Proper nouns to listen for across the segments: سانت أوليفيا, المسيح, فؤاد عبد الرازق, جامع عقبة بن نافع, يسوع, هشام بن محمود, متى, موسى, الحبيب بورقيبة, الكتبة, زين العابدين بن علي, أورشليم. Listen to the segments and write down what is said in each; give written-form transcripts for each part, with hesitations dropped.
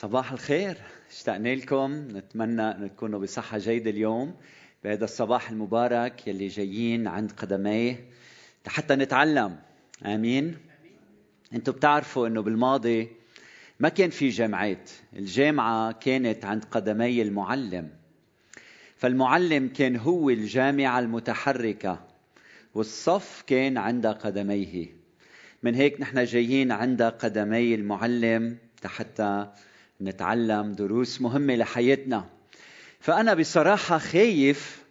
صباح الخير، اشتقنا لكم. نتمنى أن تكونوا بصحة جيدة اليوم بهذا الصباح المبارك يلي جايين عند قدميه حتى نتعلم. آمين. أنتوا بتعرفوا أنه بالماضي ما كان في جامعات، الجامعة كانت عند قدمي المعلم، فالمعلم كان هو الجامعة المتحركة والصف كان عند قدميه. من هيك نحن جايين عند قدمي المعلم حتى نتعلم دروس مهمة لحياتنا. فأنا بصراحة خايف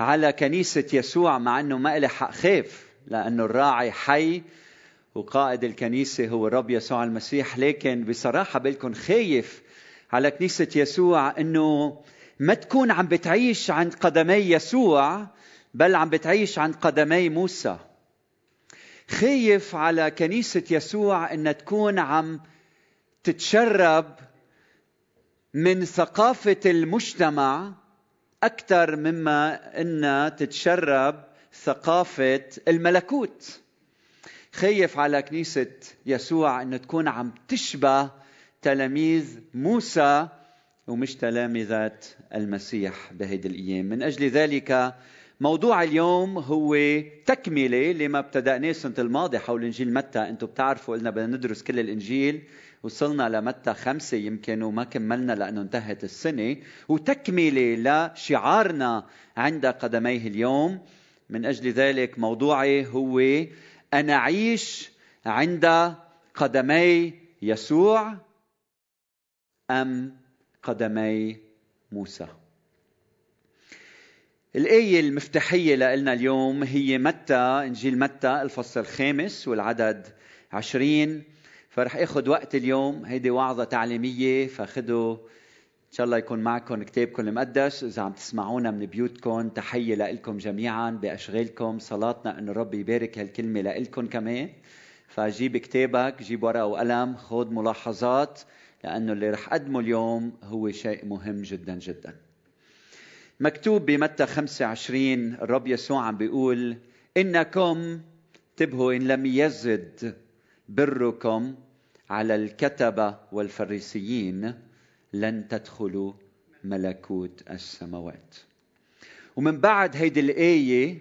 على كنيسة يسوع، مع أنه ما إلي حق خايف لأنه الراعي حي وقائد الكنيسة هو الرب يسوع المسيح، لكن بصراحة بلكن خايف على كنيسة يسوع أنه ما تكون عم بتعيش عند قدمي يسوع بل عم بتعيش عند قدمي موسى. خايف على كنيسة يسوع أن تكون عم تتشرب من ثقافة المجتمع أكثر مما أنها تتشرب ثقافة الملكوت. خايف على كنيسة يسوع أن تكون عم تشبه تلاميذ موسى ومش تلامذة المسيح بهيدي الأيام. من أجل ذلك موضوع اليوم هو تكملة لما ابتدأناه السنة الماضية حول إنجيل متى. أنتم بتعرفوا قلنا بدنا ندرس كل الإنجيل، وصلنا لمتى 5 يمكن وما كملنا لأنه انتهت السنة، وتكملة لشعارنا عند قدميه اليوم. من أجل ذلك موضوعي هو أنا أعيش عند قدمي يسوع أم قدمي موسى. الآية المفتاحية لنا اليوم هي متى، إنجيل متى الفصل 5 والعدد 20. فرح أخذ وقت اليوم، هيدي وعظة تعليمية، فأخذوا إن شاء الله يكون معكم كتابكم المقدس إذا عم تسمعونا من بيوتكم. تحية لكم جميعا بأشغالكم، صلاتنا أن الرب يبارك هالكلمة لكم كمان. فجيب كتابك، جيب ورقة وقلم، خذ ملاحظات لأنه اللي رح أقدمه اليوم هو شيء مهم جدا جدا. مكتوب بمتى 25 الرب يسوع عم بيقول إنكم تبهوا إن لم يزد بركم على الكتبة والفريسيين لن تدخلوا ملكوت السماوات. ومن بعد هيدي الآية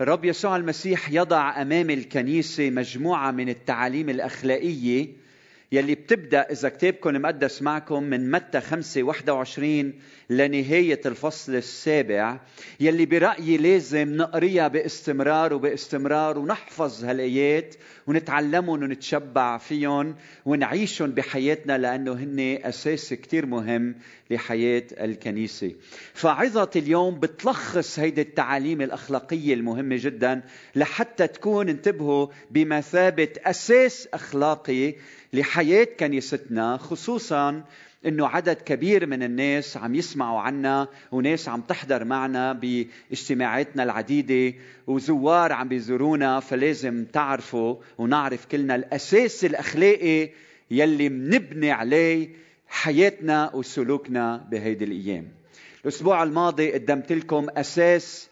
الرب يسوع المسيح يضع أمام الكنيسة مجموعة من التعاليم الأخلاقية يلي بتبدأ إذا كتابكم مقدس معكم من متى 5:21 لنهاية الفصل 7، يلي برأيي لازم نقريها باستمرار وباستمرار ونحفظ هالآيات ونتعلمهم ونتشبع فيهم ونعيشهم بحياتنا لأنه هن أساس كتير مهم لحياة الكنيسة. فعظة اليوم بتلخص هيدي التعاليم الأخلاقية المهمة جدا لحتى تكون انتبهوا بمثابة أساس أخلاقي لحياة كنيستنا، خصوصاً إنه عدد كبير من الناس عم يسمعوا عنا وناس عم تحضر معنا باجتماعاتنا العديدة وزوار عم بيزورونا. فلازم تعرفوا ونعرف كلنا الأساس الأخلاقي يلي منبني عليه حياتنا وسلوكنا بهيدي الأيام. الأسبوع الماضي قدمت لكم أساس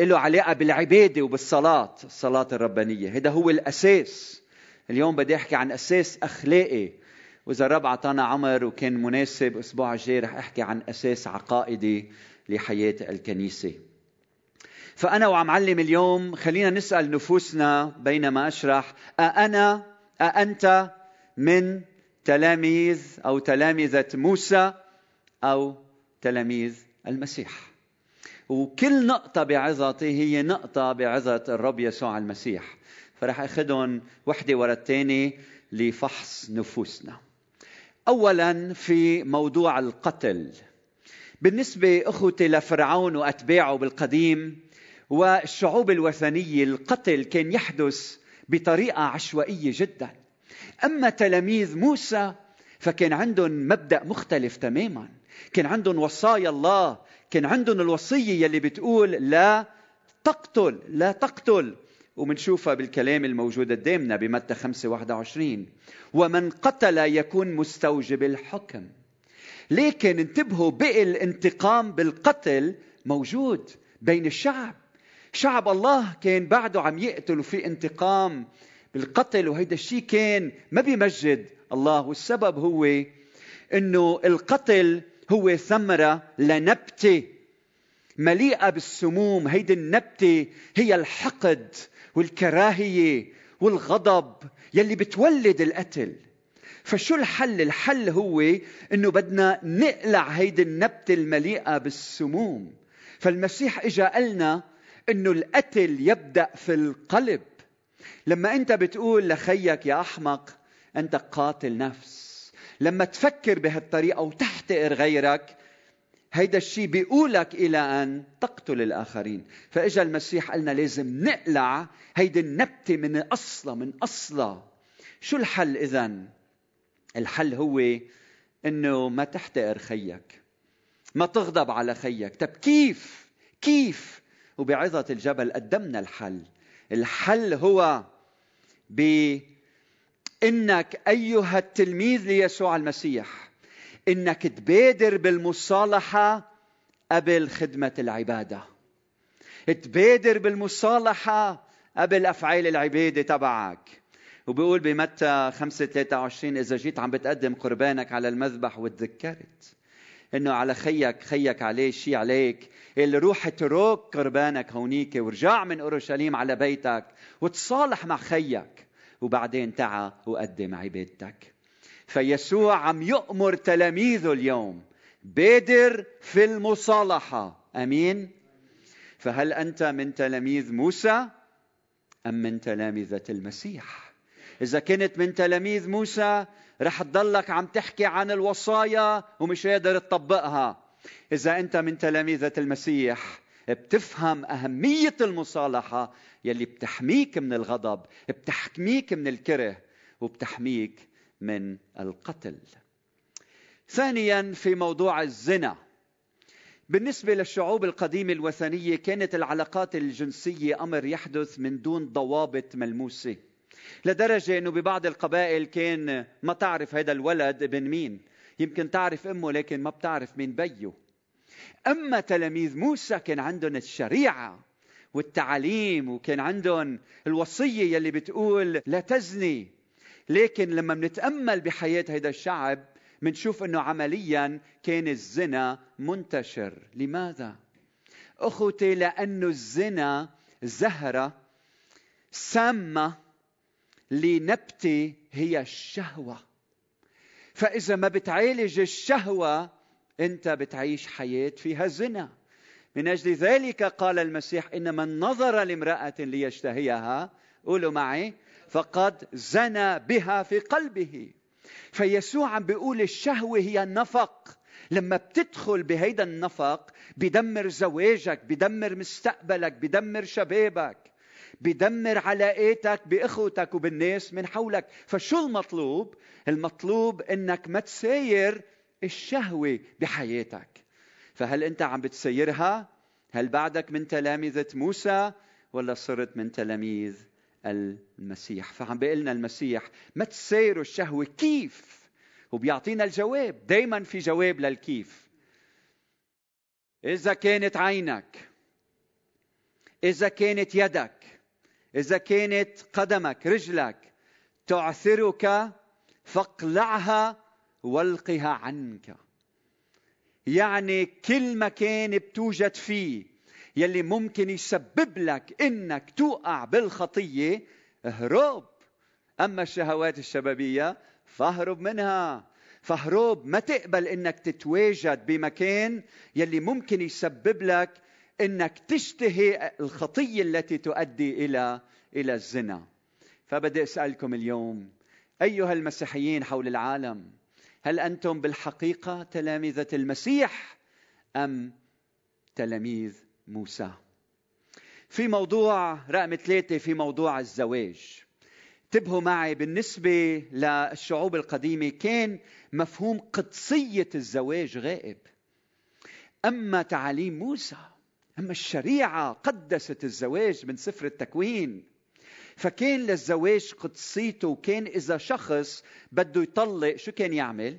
له علاقة بالعبادة وبالصلاة، الصلاة الربانية، هذا هو الأساس. اليوم بدي أحكي عن أساس أخلاقي، وإذا الرب عطانا عمر وكان مناسب أسبوع الجاي رح أحكي عن أساس عقائدي لحياة الكنيسة. فأنا وعم علم اليوم خلينا نسأل نفوسنا بينما أشرح، أأنت من تلاميذ أو تلامذة موسى أو تلاميذ المسيح؟ وكل نقطة بعظتي هي نقطة بعظة الرب يسوع المسيح، فرح أخذهم وحدة ورا الثانية لفحص نفوسنا. أولاً في موضوع القتل، بالنسبة أخوتي لفرعون وأتباعه بالقديم والشعوب الوثنية القتل كان يحدث بطريقة عشوائية جداً. أما تلاميذ موسى فكان عندهم مبدأ مختلف تماماً، كان عندهم وصايا الله، كان عندهم الوصية اللي بتقول لا تقتل لا تقتل، ومنشوفها بالكلام الموجود قدامنا بمتى 5:21 ومن قتل يكون مستوجب الحكم. لكن انتبهوا بقى الانتقام بالقتل موجود بين الشعب، شعب الله كان بعده عم يقتل وفي انتقام بالقتل، وهيدا الشيء كان ما بيمجد الله. والسبب هو أنه القتل هو ثمرة لنبتة مليئة بالسموم. هيدي النبتة هي الحقد والكراهية والغضب يلي بتولد القتل. فشو الحل؟ الحل هو أنه بدنا نقلع هيدي النبتة المليئة بالسموم. فالمسيح إجا قالنا أنه القتل يبدأ في القلب. لما أنت بتقول لخيك يا أحمق أنت قاتل نفس، لما تفكر بهالطريقة وتحتقر غيرك، هيدا الشيء بيقولك إلى أن تقتل الآخرين. فإجا المسيح قالنا لازم نقلع هيدا النبتة من أصله. شو الحل إذن؟ الحل هو أنه ما تحتقر خيك، ما تغضب على خيك. طب كيف؟ وبعظة الجبل قدمنا الحل. الحل هو بإنك أيها التلميذ ليسوع المسيح إنك تبادر بالمصالحة قبل خدمة العبادة، تبادر بالمصالحة قبل أفعال العبادة تبعك. وبيقول بمتى 5:23 إذا جيت عم بتقدم قربانك على المذبح وتذكرت إنه على خيك عليه شيء عليك، اللي روح اترك قربانك هونيك ورجع من أورشليم على بيتك وتصالح مع خيك وبعدين تعا وقدم عبادتك. فيسوع عم يؤمر تلاميذه اليوم بادر في المصالحة. أمين. فهل أنت من تلاميذ موسى أم من تلامذة المسيح؟ إذا كنت من تلاميذ موسى رح تضلك عم تحكي عن الوصايا ومش قادر تطبقها. إذا أنت من تلاميذة المسيح بتفهم أهمية المصالحة يلي بتحميك من الغضب، بتحميك من الكره، وبتحميك من القتل. ثانيا في موضوع الزنا، بالنسبة للشعوب القديمة الوثنية كانت العلاقات الجنسية أمر يحدث من دون ضوابط ملموسة، لدرجة أنه ببعض القبائل كان ما تعرف هذا الولد ابن مين، يمكن تعرف أمه لكن ما بتعرف مين بيه. أما تلاميذ موسى كان عندهم الشريعة والتعليم وكان عندهم الوصية يلي بتقول لا تزني. لكن لما منتأمل بحياة هذا الشعب منشوف أنه عمليا كان الزنا منتشر. لماذا؟ أخوتي، لأنه الزنا زهرة سامة لنبتة هي الشهوة. فإذا ما بتعالج الشهوة أنت بتعيش حياة فيها زنا. من أجل ذلك قال المسيح إن من نظر لامرأة ليشتهيها، قولوا معي، فقد زنى بها في قلبه. فيسوع عم بيقول الشهوة هي النفق. لما بتدخل بهيدا النفق بدمر زواجك، بدمر مستقبلك، بدمر شبابك، بدمر علاقاتك بإخوتك وبالناس من حولك. فشو المطلوب؟ المطلوب إنك ما تساير الشهوة بحياتك. فهل أنت عم بتسايرها؟ هل بعدك من تلامذة موسى ولا صرت من تلاميذ المسيح؟ فعم بيقلنا المسيح ما تسايروا الشهوة. كيف؟ وبيعطينا الجواب، دايما في جواب للكيف. إذا كانت عينك، إذا كانت يدك، إذا كانت قدمك رجلك تعثرك فاقلعها والقها عنك. يعني كل مكان بتوجد فيه يلي ممكن يسبب لك إنك توقع بالخطية اهرب. أما الشهوات الشبابية فاهرب منها، فاهرب، ما تقبل إنك تتواجد بمكان يلي ممكن يسبب لك إنك تشتهي الخطية التي تؤدي إلى الزنا. فبدي أسألكم اليوم أيها المسيحيين حول العالم، هل أنتم بالحقيقة تلامذة المسيح أم تلاميذ موسى؟ في موضوع رقم 3، في موضوع الزواج، انتبهوا معي. بالنسبة للشعوب القديمة كان مفهوم قدسية الزواج غائب. أما تعاليم موسى، أما الشريعة قدست الزواج من سفر التكوين. فكان للزواج قدسيته، وكان إذا شخص بده يطلق شو كان يعمل؟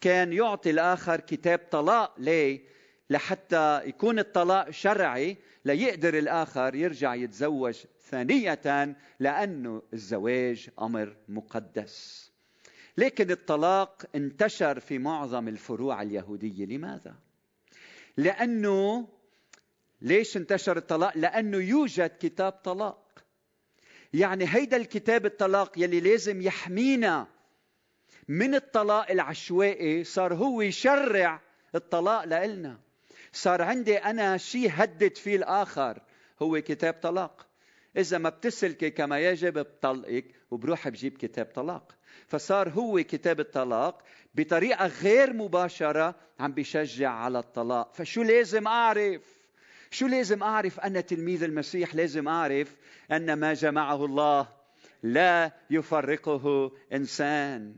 كان يعطي الآخر كتاب طلاق. ليه؟ لحتى يكون الطلاق شرعي، ليقدر الآخر يرجع يتزوج ثانية، لأنه الزواج أمر مقدس. لكن الطلاق انتشر في معظم الفروع اليهودية. لماذا؟ لأنه ليش انتشر الطلاق؟ لأنه يوجد كتاب طلاق. يعني هيدا الكتاب الطلاق يلي لازم يحمينا من الطلاق العشوائي صار هو يشرع الطلاق لإلنا. صار عندي أنا شيء هدد فيه الآخر هو كتاب طلاق. إذا ما بتسلكي كما يجب بطلقك وبروح بجيب كتاب طلاق. فصار هو كتاب الطلاق بطريقة غير مباشرة عم بيشجع على الطلاق. فشو لازم أعرف؟ شو لازم أعرف؟ أنا تلميذ المسيح لازم أعرف أن ما جمعه الله لا يفرقه إنسان.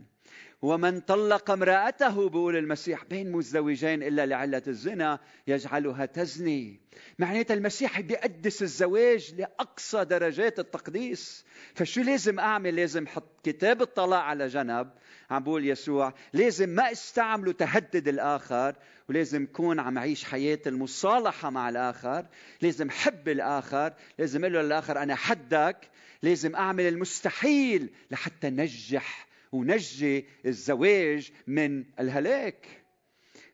ومن طلق امرأته بقول المسيح بين مزدوجين إلا لعلة الزنا يجعلها تزني. معناتها المسيح بيقدس الزواج لأقصى درجات التقديس. فشو لازم أعمل؟ لازم حط كتاب الطلاق على جنب. عم بقول يسوع لازم ما استعمله تهدد الآخر، ولازم كون عم عيش حياة المصالحة مع الآخر. لازم حب الآخر، لازم أقول للآخر أنا حدك، لازم أعمل المستحيل لحتى نجح ونجي الزواج من الهلاك.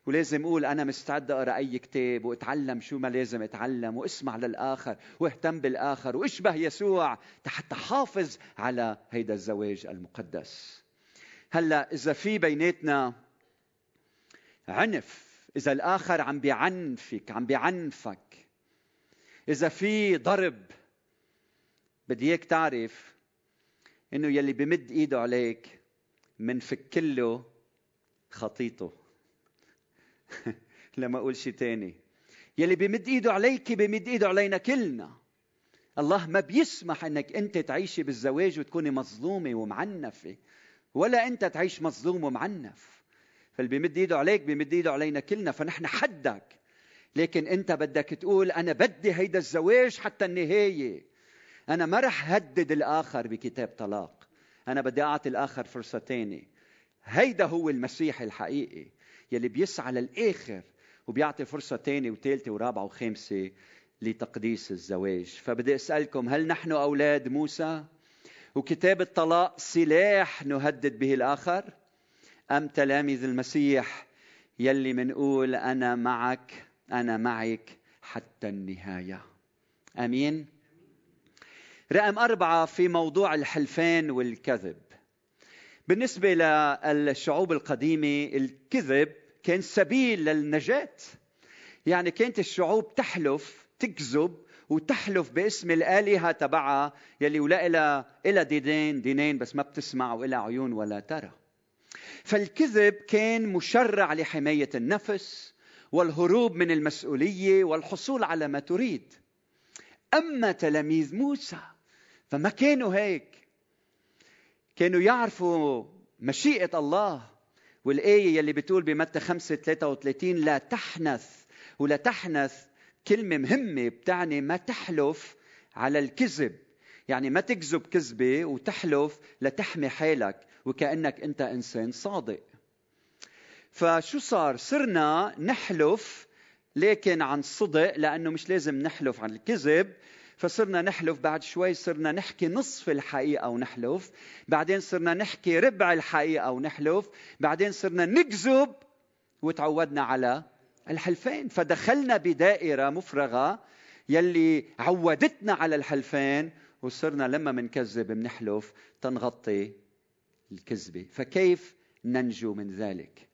ولازم أقول أنا مستعد أقرأ أي كتاب وأتعلم شو ما لازم أتعلم، وأسمع للآخر وأهتم بالآخر وأشبه يسوع حتى حافظ على هيدا الزواج المقدس. هلأ إذا في بيناتنا عنف، إذا الآخر عم بيعنفك عم بيعنفك، إذا في ضرب، بدي إياك تعرف إنه يلي بمد إيده عليك منفك له خطيطه. لما أقول شيء تاني، يلي بمد إيده عليك بمد إيده علينا كلنا. الله ما بيسمح أنك أنت تعيشي بالزواج وتكوني مظلومة ومعنفة، ولا أنت تعيش مظلوم ومعنف. فاللي بمد إيده عليك بمد إيده علينا كلنا. فنحن حدك، لكن أنت بدك تقول أنا بدي هيدا الزواج حتى النهاية. أنا ما رح هدد الآخر بكتاب طلاق، أنا بدي أعطي الآخر فرصة تاني. هيدا هو المسيح الحقيقي يلي بيسعى للآخر وبيعطي فرصة تاني وثالثة ورابعة وخامسة لتقديس الزواج. فبدي أسألكم، هل نحن أولاد موسى وكتاب الطلاق سلاح نهدد به الآخر، أم تلاميذ المسيح يلي منقول أنا معك أنا معك حتى النهاية؟ أمين. رقم 4 في موضوع الحلفان والكذب. بالنسبة للشعوب القديمة الكذب كان سبيل للنجاة. يعني كانت الشعوب تحلف، تكذب وتحلف باسم الآلهة تبعها يلي ولا إلى دينين بس ما بتسمع وإلى عيون ولا ترى. فالكذب كان مشرع لحماية النفس والهروب من المسؤولية والحصول على ما تريد. أما تلاميذ موسى فما كانوا هيك، كانوا يعرفوا مشيئة الله. والآية يلي بتقول بمتى 5:33 لا تحنث، ولا تحنث كلمة مهمة بتعني ما تحلف على الكذب. يعني ما تكذب كذبة وتحلف لتحمي حالك وكأنك أنت إنسان صادق. فشو صار؟ صرنا نحلف لكن عن صدق، لأنه مش لازم نحلف عن الكذب. فصرنا نحلف، بعد شوي صرنا نحكي نصف الحقيقة ونحلف، بعدين صرنا نحكي ربع الحقيقة ونحلف، بعدين صرنا نكذب وتعودنا على الحلفين. فدخلنا بدائرة مفرغة يلي عودتنا على الحلفين، وصرنا لما منكذب منحلف تنغطي الكذبة. فكيف ننجو من ذلك؟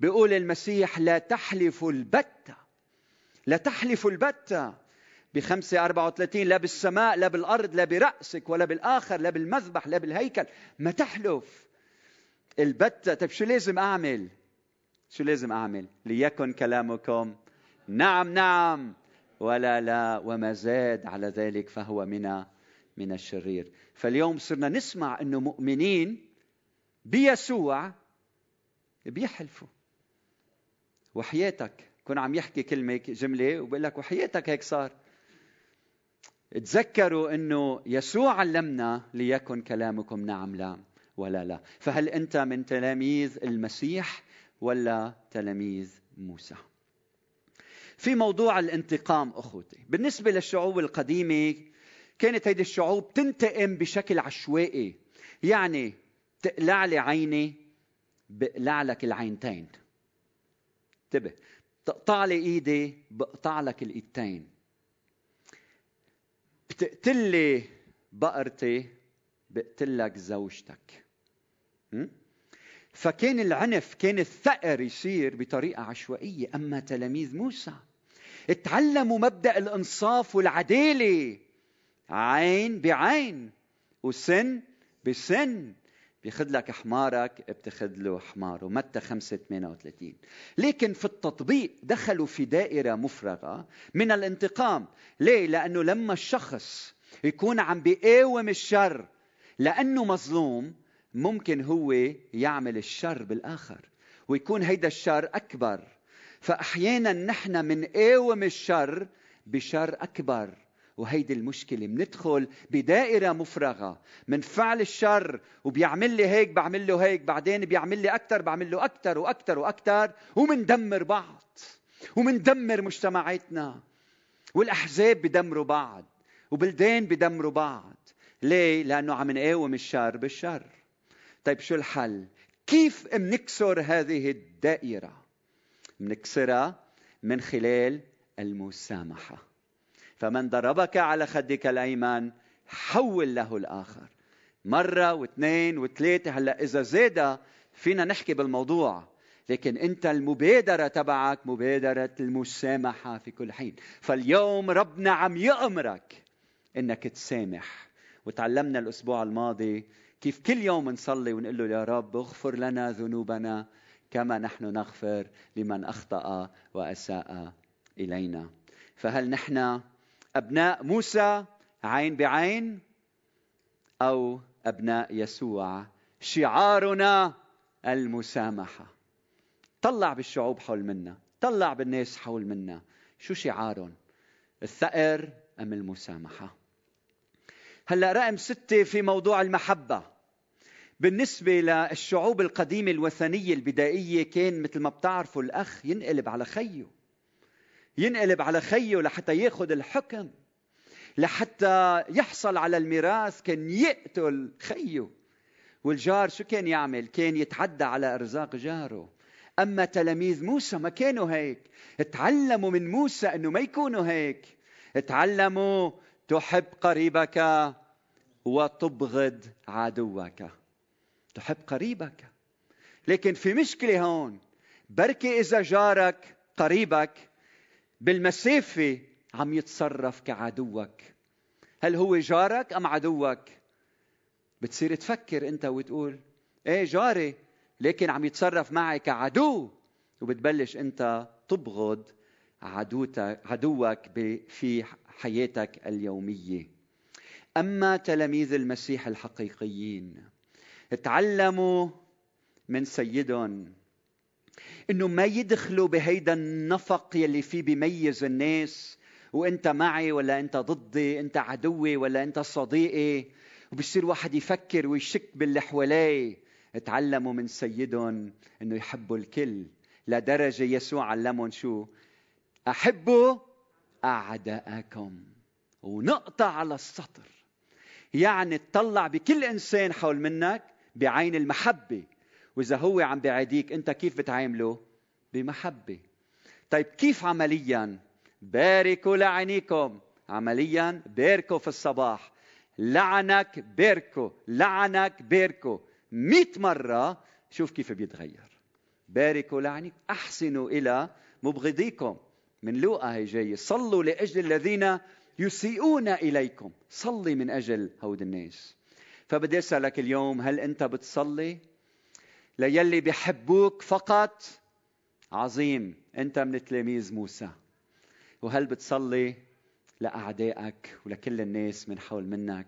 بيقول المسيح لا تحلفوا البتة، لا تحلفوا البتة ب5:34 لا بالسماء لا بالأرض لا برأسك ولا بالآخر لا بالمذبح لا بالهيكل. ما تحلف البتة. طيب شو لازم أعمل؟ شو لازم أعمل؟ ليكن كلامكم نعم نعم ولا لا، وما زاد على ذلك فهو من الشرير. فاليوم صرنا نسمع أنه مؤمنين بيسوع بيحلفوا. وحياتك كن عم يحكي كلمة جملة وبقول لك وحياتك هيك صار. تذكروا أنه يسوع علمنا ليكن كلامكم نعم لا ولا لا. فهل أنت من تلاميذ المسيح ولا تلاميذ موسى؟ في موضوع الانتقام أخوتي، بالنسبة للشعوب القديمة كانت هيدي الشعوب تنتقم بشكل عشوائي. يعني تقلع لي عيني، بقلع لك العينتين. انتبه، بتقطع لي ايدي بقطع لك الايدتين. بتقتل لي بقرتي بقتل لك زوجتك. فكان العنف، كان الثأر يصير بطريقة عشوائية. أما تلاميذ موسى اتعلموا مبدأ الإنصاف والعدالة، عين بعين وسن بسن. بيخذ لك حمارك بتخذ له حماره، متى 5:38. لكن في التطبيق دخلوا في دائرة مفرغة من الانتقام. ليه؟ لأنه لما الشخص يكون عم بيقاوم الشر لأنه مظلوم، ممكن هو يعمل الشر بالآخر ويكون هيدا الشر أكبر. فأحيانا نحن منقاوم الشر بشر أكبر، وهيدي المشكلة. مندخل بدائرة مفرغة من فعل الشر، وبيعمل لي هيك بعمل له هيك، بعدين بيعمل لي أكتر بعمل له أكتر وأكتر وأكتر، ومندمر بعض ومندمر مجتمعاتنا، والأحزاب بدمروا بعض وبلدان بدمروا بعض. ليه؟ لأنه عم نقاوم الشر بالشر. طيب شو الحل؟ كيف منكسر هذه الدائرة؟ منكسرها من خلال المسامحة. فمن ضربك على خدك الأيمن حول له الآخر، مرة واثنين وثلاثة. هلأ إذا زاد فينا نحكي بالموضوع، لكن أنت المبادرة تبعك مبادرة المسامحة في كل حين. فاليوم ربنا عم يأمرك أنك تسامح. وتعلمنا الأسبوع الماضي كيف كل يوم نصلي ونقول له يا رب اغفر لنا ذنوبنا كما نحن نغفر لمن أخطأ وأساء إلينا. فهل نحن أبناء موسى عين بعين أو أبناء يسوع؟ شعارنا المسامحة. طلع بالشعوب حول منا، طلع بالناس حول منا، شو شعارهم؟ الثأر أم المسامحة؟ هلأ رقم 6 في موضوع المحبة. بالنسبة للشعوب القديمة الوثنية البدائية، كان مثل ما بتعرفوا الأخ ينقلب على خيه، ينقلب على خيه لحتى يأخذ الحكم، لحتى يحصل على الميراث كان يقتل خيه. والجار شو كان يعمل؟ كان يتعدى على أرزاق جاره. أما تلاميذ موسى ما كانوا هيك، اتعلموا من موسى أنه ما يكونوا هيك. اتعلموا تحب قريبك وتبغض عدوك. تحب قريبك، لكن في مشكلة هون. بركي إذا جارك قريبك بالمسافة عم يتصرف كعدوك، هل هو جارك أم عدوك؟ بتصير تفكر أنت وتقول إيه جاري، لكن عم يتصرف معي كعدو، وبتبلش أنت تبغض عدوك في حياتك اليومية. أما تلاميذ المسيح الحقيقيين اتعلموا من سيدهم إنه ما يدخلوا بهيدا النفق يلي فيه بيميز الناس، وإنت معي ولا إنت ضدي، إنت عدوي ولا إنت صديقي، وبيصير واحد يفكر ويشك باللي حواليه. اتعلموا من سيدهم إنه يحبوا الكل، لدرجة يسوع علمهم شو؟ أحبوا أعداءكم. ونقطة على السطر، يعني تطلع بكل إنسان حول منك بعين المحبة. وإذا هو عم بيعاديك أنت كيف بتعامله؟ بمحبة. طيب كيف عمليا؟ باركوا لعينيكم. عمليا باركوا في الصباح، لعنك باركوا، لعنك باركوا 100 مرة، شوف كيف بيتغير. باركوا لعينيكم، أحسنوا إلى مبغضيكم. من لوقا هي جاي، صلوا لأجل الذين يسيئون إليكم. صلي من أجل هود الناس. فبدي أسألك اليوم، هل أنت بتصلي ليلي بيحبوك فقط؟ عظيم، أنت من تلاميذ موسى. وهل بتصلي لأعدائك ولكل الناس من حول منك؟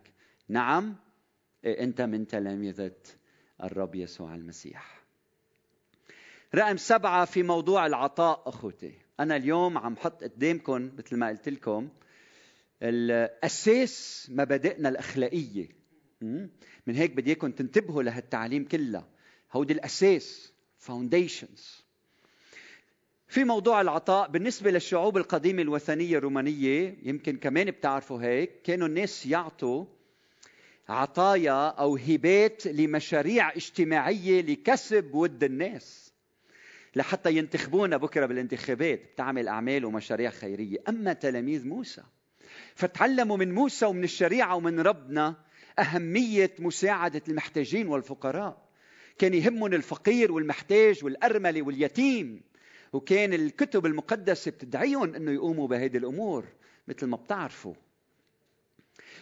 نعم، أنت من تلاميذ الرب يسوع المسيح. رقم 7 في موضوع العطاء. أخوتي، أنا اليوم عم حط قدامكم مثل ما قلت لكم الأساس، مبادئنا الأخلاقية. من هيك بدي إياكم تنتبهوا لهالتعليم كله. هودي الأساس، فاونديشنز. في موضوع العطاء بالنسبة للشعوب القديمة الوثنية الرومانية، يمكن كمان بتعرفوا هيك، كانوا الناس يعطوا عطايا أو هبات لمشاريع اجتماعية لكسب ود الناس لحتى ينتخبونا بكرة بالانتخابات. بتعمل أعمال ومشاريع خيرية. أما تلاميذ موسى فتعلموا من موسى ومن الشريعة ومن ربنا أهمية مساعدة المحتاجين والفقراء. كان يهمهم الفقير والمحتاج والأرملة واليتيم، وكان الكتب المقدسة بتدعيهم أنه يقوموا بهذه الأمور مثل ما بتعرفوا.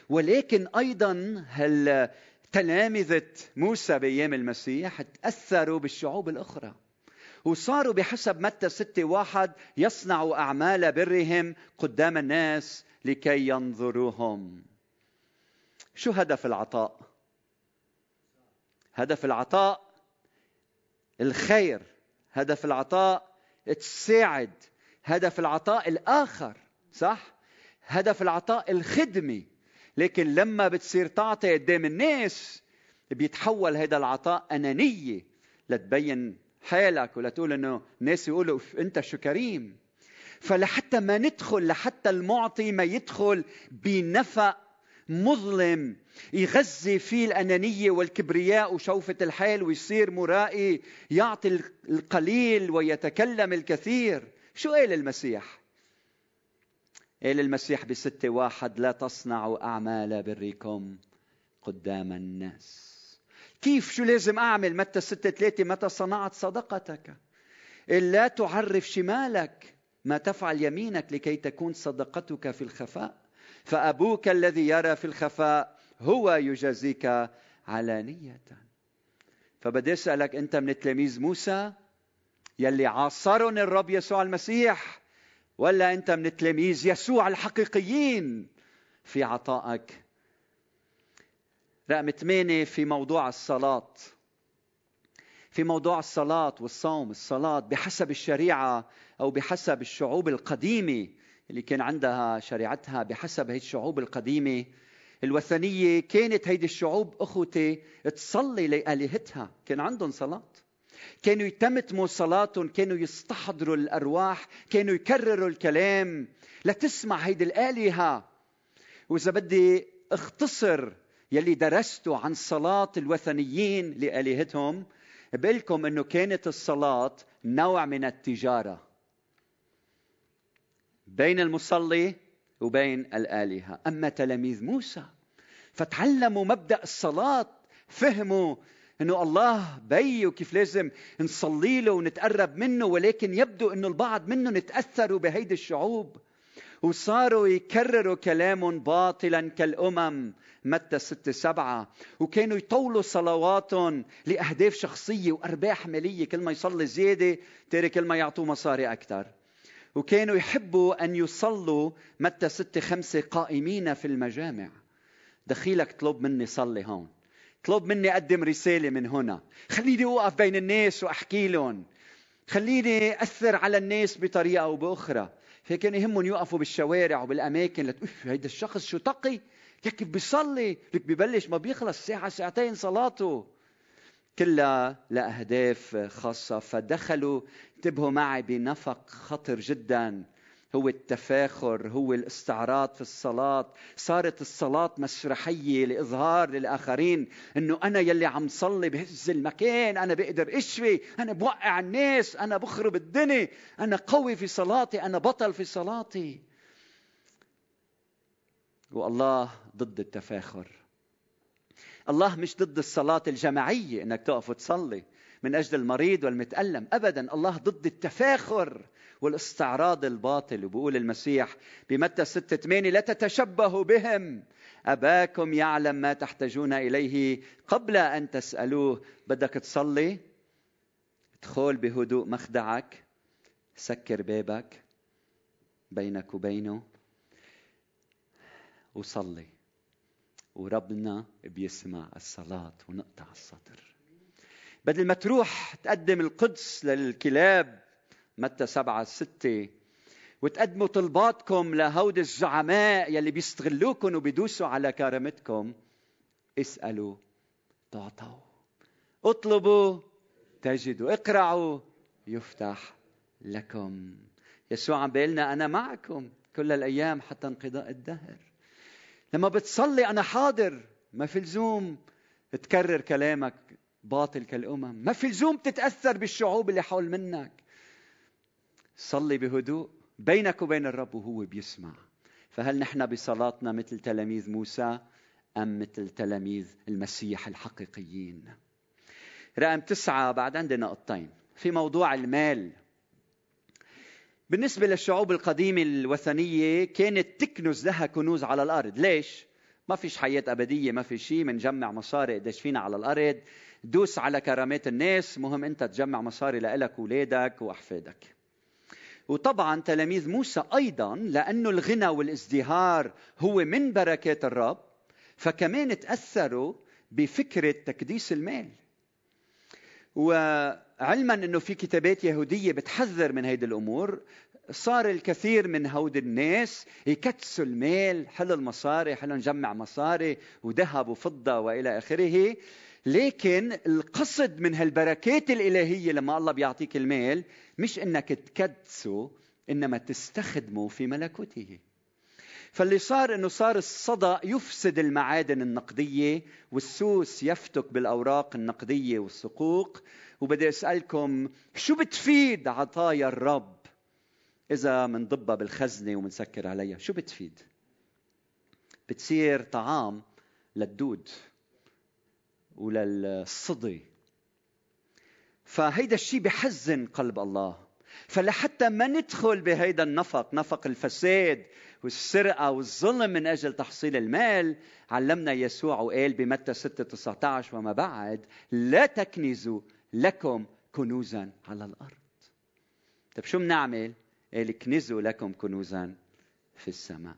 ولكن أيضاً تلامذة موسى بأيام المسيح تأثروا بالشعوب الأخرى وصاروا بحسب متى 6:1 يصنعوا أعمال برهم قدام الناس لكي ينظروهم. شو هدف العطاء؟ هدف العطاء الخير، هدف العطاء تساعد، هدف العطاء الآخر، صح؟ هدف العطاء الخدمي. لكن لما بتصير تعطي قدام الناس بيتحول هذا العطاء أنانية، لتبين حالك ولتقول إنه الناس يقولوا أنت شو كريم. فلحتى ما ندخل، لحتى المعطي ما يدخل بنفق مظلم يغذي فيه الأنانية والكبرياء وشوفة الحال ويصير مرائي يعطي القليل ويتكلم الكثير. شو قال المسيح؟ قال المسيح 6:1 لا تصنعوا أعمال بركم قدام الناس. كيف؟ شو لازم أعمل؟ متى 6:3 متى صنعت صدقتك إلا تعرف شمالك ما تفعل يمينك لكي تكون صدقتك في الخفاء، فأبوك الذي يرى في الخفاء هو يجازيك علانية. فبدي أسألك، أنت من تلاميذ موسى يلي عاصرن الرب يسوع المسيح، ولا أنت من تلاميذ يسوع الحقيقيين في عطائك؟ رقم 8 في موضوع الصلاة. في موضوع الصلاة والصوم، الصلاة بحسب الشريعة أو بحسب الشعوب القديمة اللي كان عندها شريعتها، بحسب هيد الشعوب القديمة الوثنية كانت هيد الشعوب أخوتي تصلي لآلهتها. كان عندهم صلاة، كانوا يتمتموا صلاتهم، كانوا يستحضروا الأرواح، كانوا يكرروا الكلام لتسمع هيد الآلهة. وإذا بدي اختصر يلي درسته عن صلاة الوثنيين لآلهتهم بقلكم أنه كانت الصلاة نوع من التجارة بين المصلي وبين الآلهة. أما تلاميذ موسى فتعلموا مبدأ الصلاة، فهموا أنه الله بي وكيف لازم نصلي له ونتقرب منه. ولكن يبدو أنه البعض منهم تأثروا بهيدي الشعوب وصاروا يكرروا كلام باطلا كالأمم متى 6:7، وكانوا يطولوا صلواتهم لأهداف شخصية وأرباح مالية، كل ما يصلي زيادة تاري كل ما يعطوه مصاري أكثر. وكانوا يحبوا أن يصلوا متى 6:5 قائمين في المجامع. دخيلك طلب مني صلي هون، طلب مني أقدم رسالة من هنا، خليني أوقف بين الناس وأحكي لهم، خليني أثر على الناس بطريقة أو بأخرى. فكان يهمهم يوقفوا بالشوارع وبالأماكن لتقف هيدا الشخص شو تقي، كيف بيصلي، لك ببلش ما بيخلص ساعة ساعتين صلاته، كلها لأهداف خاصة. فدخلوا، انتبهوا معي، بنفق خطر جدا، هو التفاخر، هو الاستعراض في الصلاة. صارت الصلاة مسرحية لإظهار للآخرين أنه أنا يلي عم صلي بهز المكان، أنا بقدر أشفي، أنا بوقع الناس، أنا بخرب الدنيا، أنا قوي في صلاتي، أنا بطل في صلاتي. والله ضد التفاخر، الله مش ضد الصلاة الجماعية أنك تقف وتصلي من أجل المريض والمتألم أبدا، الله ضد التفاخر والاستعراض الباطل. وبقول المسيح بمتى 6:8 لا تتشبهوا بهم، أباكم يعلم ما تحتاجون إليه قبل أن تسألوه. بدك تصلي، ادخل بهدوء مخدعك، سكر بابك بينك وبينه وصلي، وربنا بيسمع الصلاة. ونقطع السطر، بدل ما تروح تقدم القدس للكلاب متى 7:6 وتقدموا طلباتكم لهود الزعماء يلي بيستغلوكم وبيدوسوا على كرامتكم، اسألوا تعطوا، اطلبوا تجدوا، اقرعوا يفتح لكم. يسوع عم بيقلنا أنا معكم كل الأيام حتى انقضاء الدهر. لما بتصلي أنا حاضر، ما في لزوم تكرر كلامك باطل كالأمم. ما في لزوم تتأثر بالشعوب اللي حول منك. صلي بهدوء بينك وبين الرب وهو بيسمع. فهل نحن بصلاتنا مثل تلاميذ موسى أم مثل تلاميذ المسيح الحقيقيين؟ رقم 9 بعد عندنا نقطتين في موضوع المال. بالنسبة للشعوب القديمة الوثنية كانت تكنز لها كنوز على الأرض. ليش؟ ما فيش حياة أبدية، ما في شيء، منجمع مصاري قديش فينا على الأرض، دوس على كرامات الناس، مهم أنت تجمع مصاري لإلك ولادك وأحفادك. وطبعا تلاميذ موسى أيضا لأنه الغنى والازدهار هو من بركات الرب، فكمان تأثروا بفكرة تكديس المال. وعلما أنه في كتابات يهودية بتحذر من هيدي الأمور، صار الكثير من هود الناس يكتسوا المال، حلو المصاري، حلو نجمع مصاري وذهب وفضة وإلى آخره. لكن القصد من هالبركات الإلهية لما الله بيعطيك المال مش إنك تكدسه، إنما تستخدمه في ملكوته. فاللي صار إنه صار الصدأ يفسد المعادن النقدية، والسوس يفتك بالأوراق النقدية والصقوق. وبدي أسألكم، شو بتفيد عطايا الرب إذا منضبها بالخزنة ومنسكر عليها؟ شو بتفيد؟ بتصير طعام للدود وللصدي. فهيدا الشيء بحزن قلب الله. فلحتى ما ندخل بهيدا النفق، نفق الفساد والسرقة والظلم من أجل تحصيل المال، علمنا يسوع وقال بمتى 6:19 وما بعد: لا تكنزوا لكم كنوزا على الأرض. طب شو بنعمل؟ قال اكنزوا لكم كنوزا في السماء.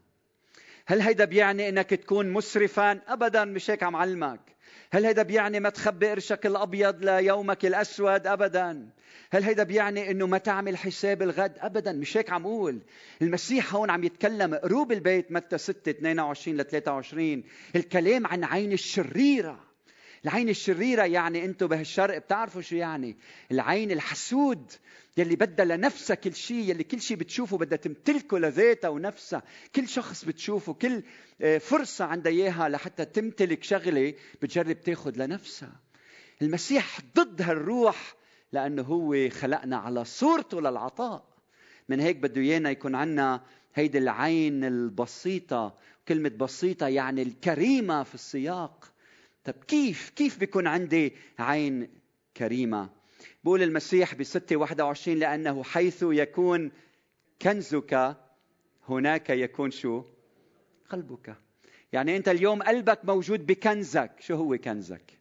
هل هيدا بيعني انك تكون مسرفا؟ ابدا، مش هيك عم علمك. هل هيدا بيعني ما تخبي قرشك الابيض ليومك الاسود؟ ابدا. هل هيدا بيعني انه ما تعمل حساب الغد؟ ابدا، مش هيك عم اقول. المسيح هون عم يتكلم قروب البيت، متى 6:22-23، الكلام عن عين الشريرة. العين الشريرة يعني انتم بهالشرق بتعرفوا شو يعني، العين الحسود يلي بدها لنفسها كل شيء، يلي كل شيء بتشوفه بدها تمتلكه لذاتها ونفسها. كل شخص بتشوفه، كل فرصة عندها اياها لحتى تمتلك شغلة بتجرب تاخد لنفسها. المسيح ضد هالروح لأنه هو خلقنا على صورته للعطاء. من هيك بده ايانا يكون عنا هيدي العين البسيطة. كلمة بسيطة يعني الكريمة في السياق. طب كيف بيكون عندي عين كريمة؟ بقول المسيح ب6:21: لأنه حيث يكون كنزك هناك يكون شو؟ قلبك. يعني أنت اليوم قلبك موجود بكنزك. شو هو كنزك؟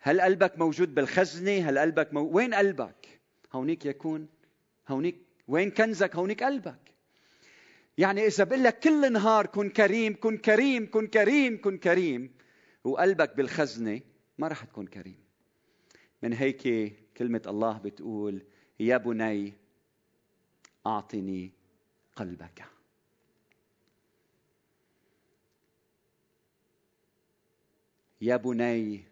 هل قلبك موجود بالخزنة؟ هل قلبك وين قلبك؟ هونيك يكون، هونيك. وين كنزك هونيك قلبك. يعني إذا بقول لك كل نهار كن كريم كن كريم كن كريم كن كريم وقلبك بالخزنة، ما راح تكون كريم. من هيك كلمة الله بتقول: يا بني أعطني قلبك. يا بني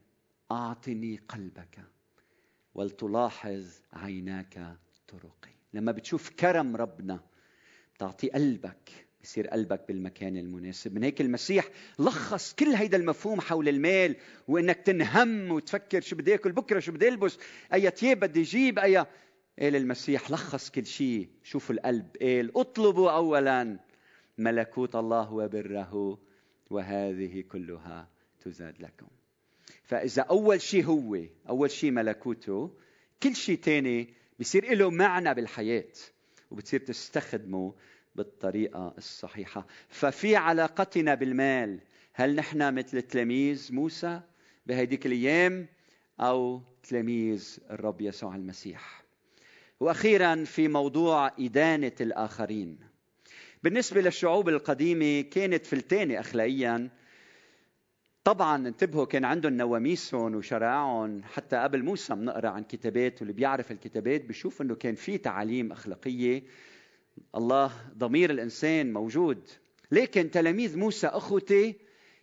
أعطني قلبك ولتلاحظ عيناك طرقي. لما بتشوف كرم ربنا تعطي قلبك، يصير قلبك بالمكان المناسب. من هيك المسيح لخص كل هيدا المفهوم حول المال، وإنك تنهم وتفكر شو بدي أكل بكرة، شو بدي ألبس، أي تياب بدي أجيب، أي. قال المسيح لخص كل شيء، شوفوا القلب. قال: اطلبوا أولا ملكوت الله وبره وهذه كلها تزاد لكم. فإذا أول شيء هو أول شيء ملكوته، كل شيء تاني بيصير له معنى بالحياة، وبتصير تستخدمه بالطريقة الصحيحة. ففي علاقتنا بالمال، هل نحن مثل تلاميذ موسى بهيديك الأيام أو تلاميذ الرب يسوع المسيح؟ وأخيرا في موضوع إدانة الآخرين. بالنسبة للشعوب القديمة كانت فلتانة أخلاقيا. طبعا انتبهوا، كان عندهم نواميسهم وشرائعهم حتى قبل موسى. بنقرا عن كتابات، واللي بيعرف الكتابات بيشوف انه كان في تعاليم اخلاقيه. الله ضمير الانسان موجود. لكن تلاميذ موسى اخوتي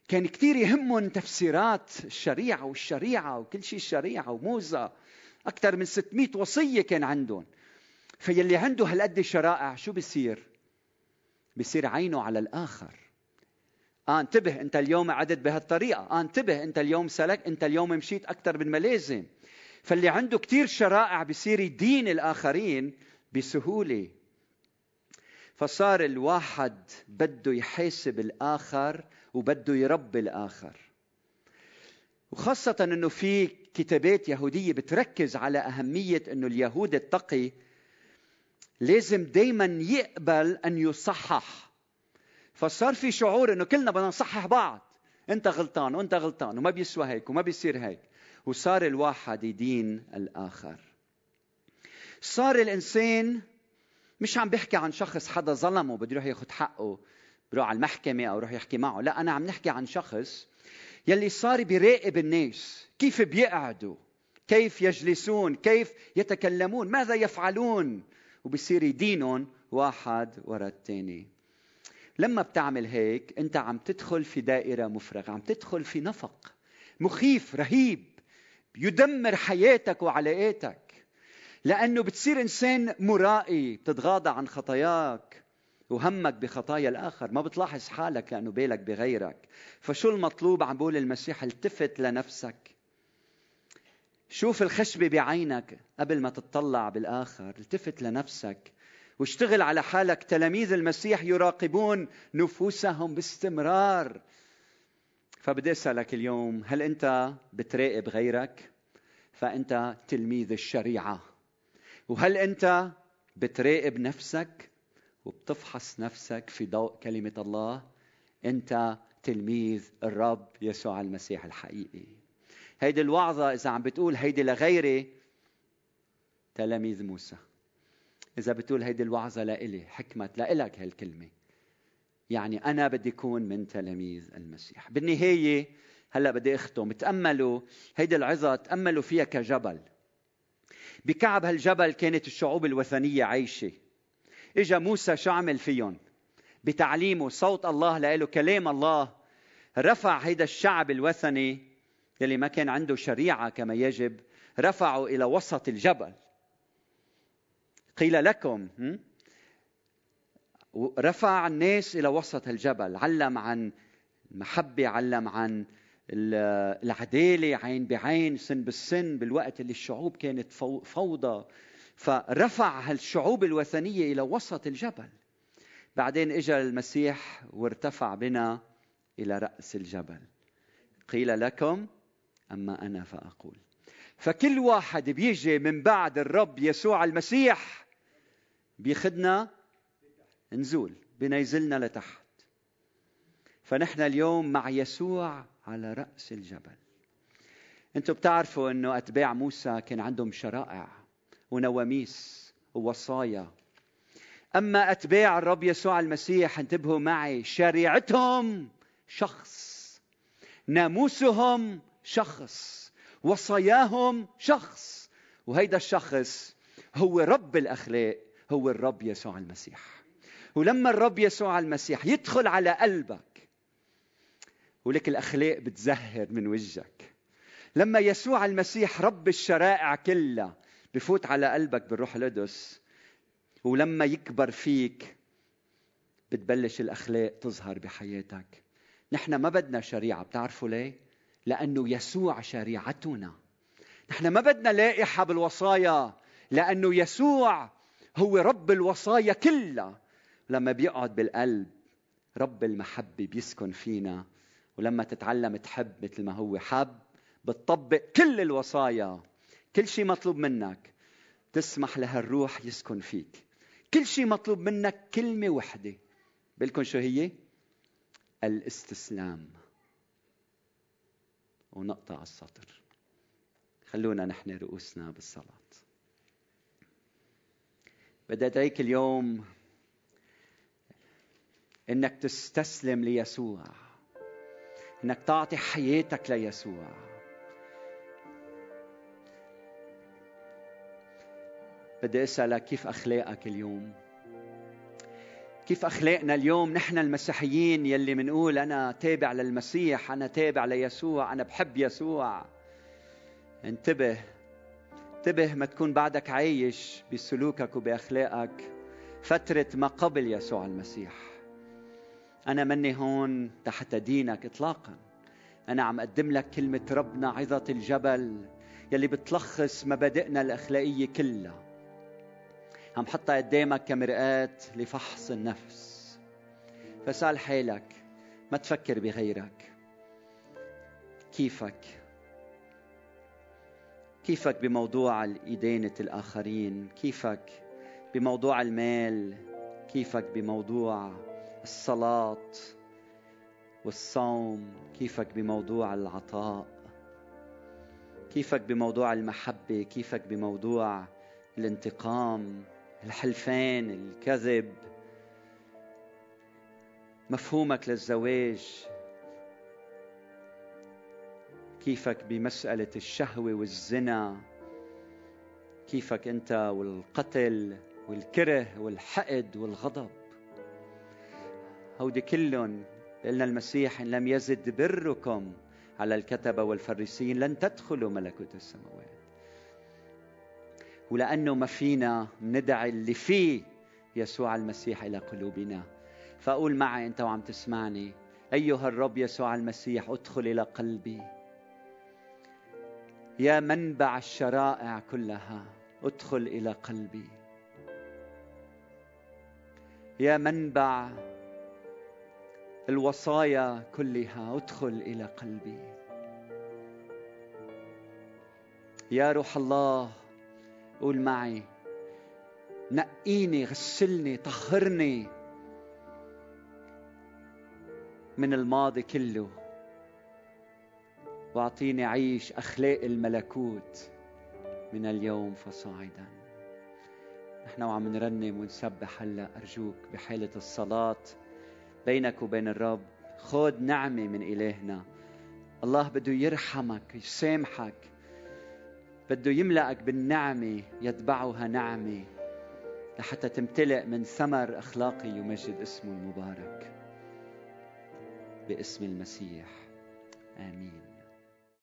كان كثير يهمهم تفسيرات الشريعه والشريعه وكل شيء الشريعه وموسى. اكثر من 600 وصيه كان عندهم. فيلي عنده هالقد شرائع شو بيصير؟ بيصير عينه على الاخر. انتبه انت اليوم عدد بهالطريقة، انتبه انت اليوم سلك، انت اليوم مشيت أكثر من ما لازم. فاللي عنده كتير شرائع بيصير يدين الآخرين بسهولة، فصار الواحد بده يحاسب الآخر وبده يربي الآخر. وخاصة أنه في كتابات يهودية بتركز على أهمية أنه اليهود التقي لازم دايما يقبل أن يصحح، فصار في شعور أنه كلنا بدنا نصحح بعض، أنت غلطان وأنت غلطان وما بيسوى هيك وما بيصير هيك، وصار الواحد يدين الآخر. صار الإنسان مش عم بحكي عن شخص حدا ظلمه بده يروح ياخد حقه بروح على المحكمة أو روح يحكي معه، لا، أنا عم نحكي عن شخص يلي صار بيراقب الناس، كيف بيقعدوا، كيف يجلسون، كيف يتكلمون، ماذا يفعلون، وبيصير يدينهم واحد ورا التاني. لما بتعمل هيك أنت عم تدخل في دائرة مفرغة، عم تدخل في نفق مخيف رهيب يدمر حياتك وعلاقاتك، لأنه بتصير إنسان مرائي، بتتغاضى عن خطاياك وهمك بخطايا الآخر، ما بتلاحظ حالك لأنه بالك بغيرك. فشو المطلوب؟ عم بقول المسيح التفت لنفسك، شوف الخشبة بعينك قبل ما تتطلع بالآخر، التفت لنفسك واشتغل على حالك. تلاميذ المسيح يراقبون نفوسهم باستمرار، فبدي أسألك اليوم، هل أنت بتراقب غيرك؟ فأنت تلميذ الشريعة. وهل أنت بتراقب نفسك وبتفحص نفسك في ضوء كلمة الله؟ أنت تلميذ الرب يسوع المسيح الحقيقي. هيدي الوعظة إذا عم بتقول هيدي لغيري، تلاميذ موسى. إذا بتقول هيدي الوعظة لإلي، حكمة لإلك هالكلمة، يعني أنا بدي أكون من تلاميذ المسيح. بالنهاية هلأ بدي أختم، تأملوا هيدي العظة، تأملوا فيها كجبل. بكعب هالجبل كانت الشعوب الوثنية عايشة. إجا موسى شو عمل فيهم؟ بتعليمه صوت الله لإله، كلام الله، رفع هيدا الشعب الوثني يلي ما كان عنده شريعة كما يجب، رفعه إلى وسط الجبل. قيل لكم، رفع الناس إلى وسط الجبل، علم عن المحبة، علم عن العدالة، عين بعين، سن بالسن، بالوقت اللي الشعوب كانت فوضى. فرفع هالشعوب الوثنية إلى وسط الجبل. بعدين إجا المسيح وارتفع بنا إلى رأس الجبل. قيل لكم أما أنا فأقول. فكل واحد بيجي من بعد الرب يسوع المسيح بيخدنا نزول، بنيزلنا لتحت. فنحن اليوم مع يسوع على رأس الجبل. أنتوا بتعرفوا أنه أتباع موسى كان عندهم شرائع ونواميس ووصايا. أما أتباع الرب يسوع المسيح، انتبهوا معي، شريعتهم شخص، ناموسهم شخص، وصاياهم شخص، وهيدا الشخص هو رب الأخلاق، هو الرب يسوع المسيح. ولما الرب يسوع المسيح يدخل على قلبك، ولك الأخلاق بتزهر من وجهك. لما يسوع المسيح رب الشرائع كلها بفوت على قلبك بالروح القدس، ولما يكبر فيك بتبلش الأخلاق تظهر بحياتك. نحن ما بدنا شريعة، بتعرفوا ليه؟ لأنه يسوع شريعتنا. نحن ما بدنا لائحة بالوصايا، لأنه يسوع هو رب الوصايا كلها. لما بيقعد بالقلب رب المحبة بيسكن فينا، ولما تتعلم تحب مثل ما هو حب بتطبق كل الوصايا. كل شيء مطلوب منك تسمح لهالروح يسكن فيك. كل شيء مطلوب منك كلمة وحدة، بلكن شو هي؟ الاستسلام. ونقطع السطر. خلونا نحن رؤوسنا بالصلاة. بدي أدعيك اليوم إنك تستسلم ليسوع، إنك تعطي حياتك ليسوع. بدي أسألك، كيف أخلاقك اليوم؟ كيف أخلاقنا اليوم؟ نحن المسيحيين يلي منقول أنا تابع للمسيح، أنا تابع ليسوع، أنا بحب يسوع. انتبه، انتبه ما تكون بعدك عايش بسلوكك وبأخلاقك فترة ما قبل يسوع المسيح. أنا مني هون تحت دينك إطلاقا. أنا عم أقدم لك كلمة ربنا عظة الجبل يلي بتلخص مبادئنا الأخلاقية كلها، عم حطها قدامك كمرآة لفحص النفس. فسأل حالك، ما تفكر بغيرك، كيفك بموضوع إدانة الآخرين، كيفك بموضوع المال، كيفك بموضوع الصلاة والصوم، كيفك بموضوع العطاء، كيفك بموضوع المحبة، كيفك بموضوع الانتقام، الحلفان، الكذب، مفهومك للزواج، كيفك بمسألة الشهوة والزنا، كيفك أنت والقتل والكره والحقد والغضب. هودي كلهم قالنا المسيح: إن لم يزد بركم على الكتبة والفريسيين لن تدخلوا ملكوت السماوات. ولأنه ما فينا ندعي اللي فيه يسوع المسيح إلى قلوبنا. فأقول معي أنت وعم تسمعني: أيها الرب يسوع المسيح أدخل إلى قلبي، يا منبع الشرائع كلها أدخل إلى قلبي، يا منبع الوصايا كلها أدخل إلى قلبي. يا روح الله قول معي: نقيني، غسلني، طهرني من الماضي كله، واعطيني عيش أخلاق الملكوت من اليوم فصاعدا. نحن وعم نرنم ونسبح هلا، أرجوك بحالة الصلاة بينك وبين الرب خد نعمة من إلهنا. الله بده يرحمك، يسامحك، بده يملأك بالنعمة يتبعها نعمة، لحتى تمتلئ من ثمر أخلاقي يمجد اسمه المبارك، باسم المسيح آمين.